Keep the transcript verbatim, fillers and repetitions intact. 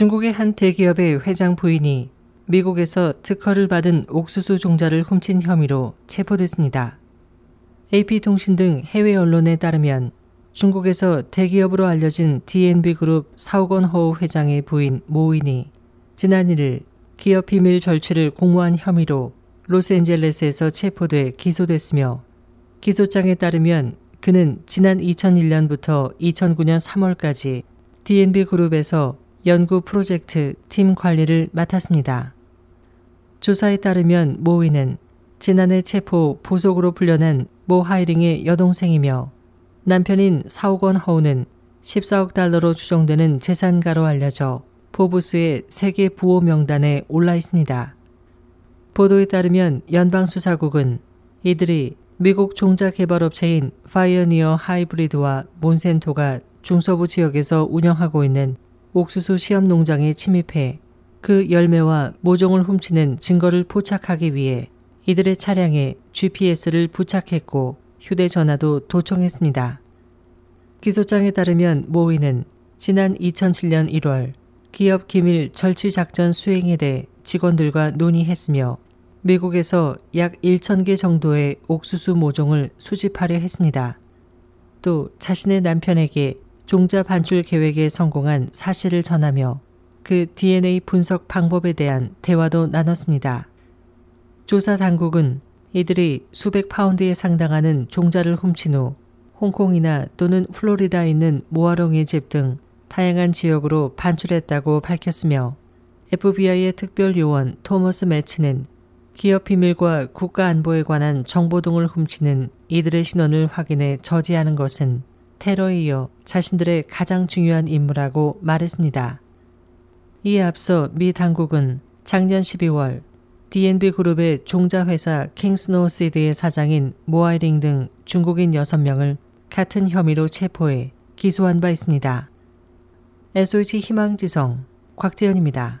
중국의 한 대기업의 회장 부인이 미국에서 특허를 받은 옥수수 종자를 훔친 혐의로 체포됐습니다. 에이피통신 등 해외 언론에 따르면 중국에서 대기업으로 알려진 디엔비 그룹 사오건 허우 회장의 부인 모인이 지난 일 일 기업 비밀 절취를 공모한 혐의로 로스앤젤레스에서 체포돼 기소됐으며 기소장에 따르면 그는 지난 이천일 년부터 이천구 년 삼월까지 디엔비 그룹에서 연구 프로젝트 팀 관리를 맡았습니다. 조사에 따르면 모인은 지난해 체포 보석으로 풀려난 모 하이링의 여동생이며 남편인 사오건 허우는 십사억 달러로 추정되는 재산가로 알려져 포브스의 세계 부호 명단에 올라 있습니다. 보도에 따르면 연방수사국은 이들이 미국 종자개발업체인 파이어니어 하이브리드와 몬센토가 중서부 지역에서 운영하고 있는 옥수수 시험농장에 침입해 그 열매와 모종을 훔치는 증거를 포착하기 위해 이들의 차량에 지피에스를 부착했고 휴대전화도 도청했습니다. 기소장에 따르면 모인은 지난 이천칠 년 일월 기업 기밀 절취 작전 수행에 대해 직원들과 논의했으며 미국에서 약 천 개 정도의 옥수수 모종을 수집하려 했습니다. 또 자신의 남편에게 종자 반출 계획에 성공한 사실을 전하며 그 디엔에이 분석 방법에 대한 대화도 나눴습니다. 조사 당국은 이들이 수백 파운드에 상당하는 종자를 훔친 후 홍콩이나 또는 플로리다에 있는 모아롱의 집 등 다양한 지역으로 반출했다고 밝혔으며 에프비아이의 특별 요원 토머스 매츠는 기업 비밀과 국가 안보에 관한 정보 등을 훔치는 이들의 신원을 확인해 저지하는 것은 테러에 이어 자신들의 가장 중요한 임무라고 말했습니다. 이에 앞서 미 당국은 작년 십이월 디엔비 그룹의 종자회사 킹스노우 시드의 사장인 모하이링 등 중국인 여섯 명을 같은 혐의로 체포해 기소한 바 있습니다. 에스오에이치 희망지성 곽재현입니다.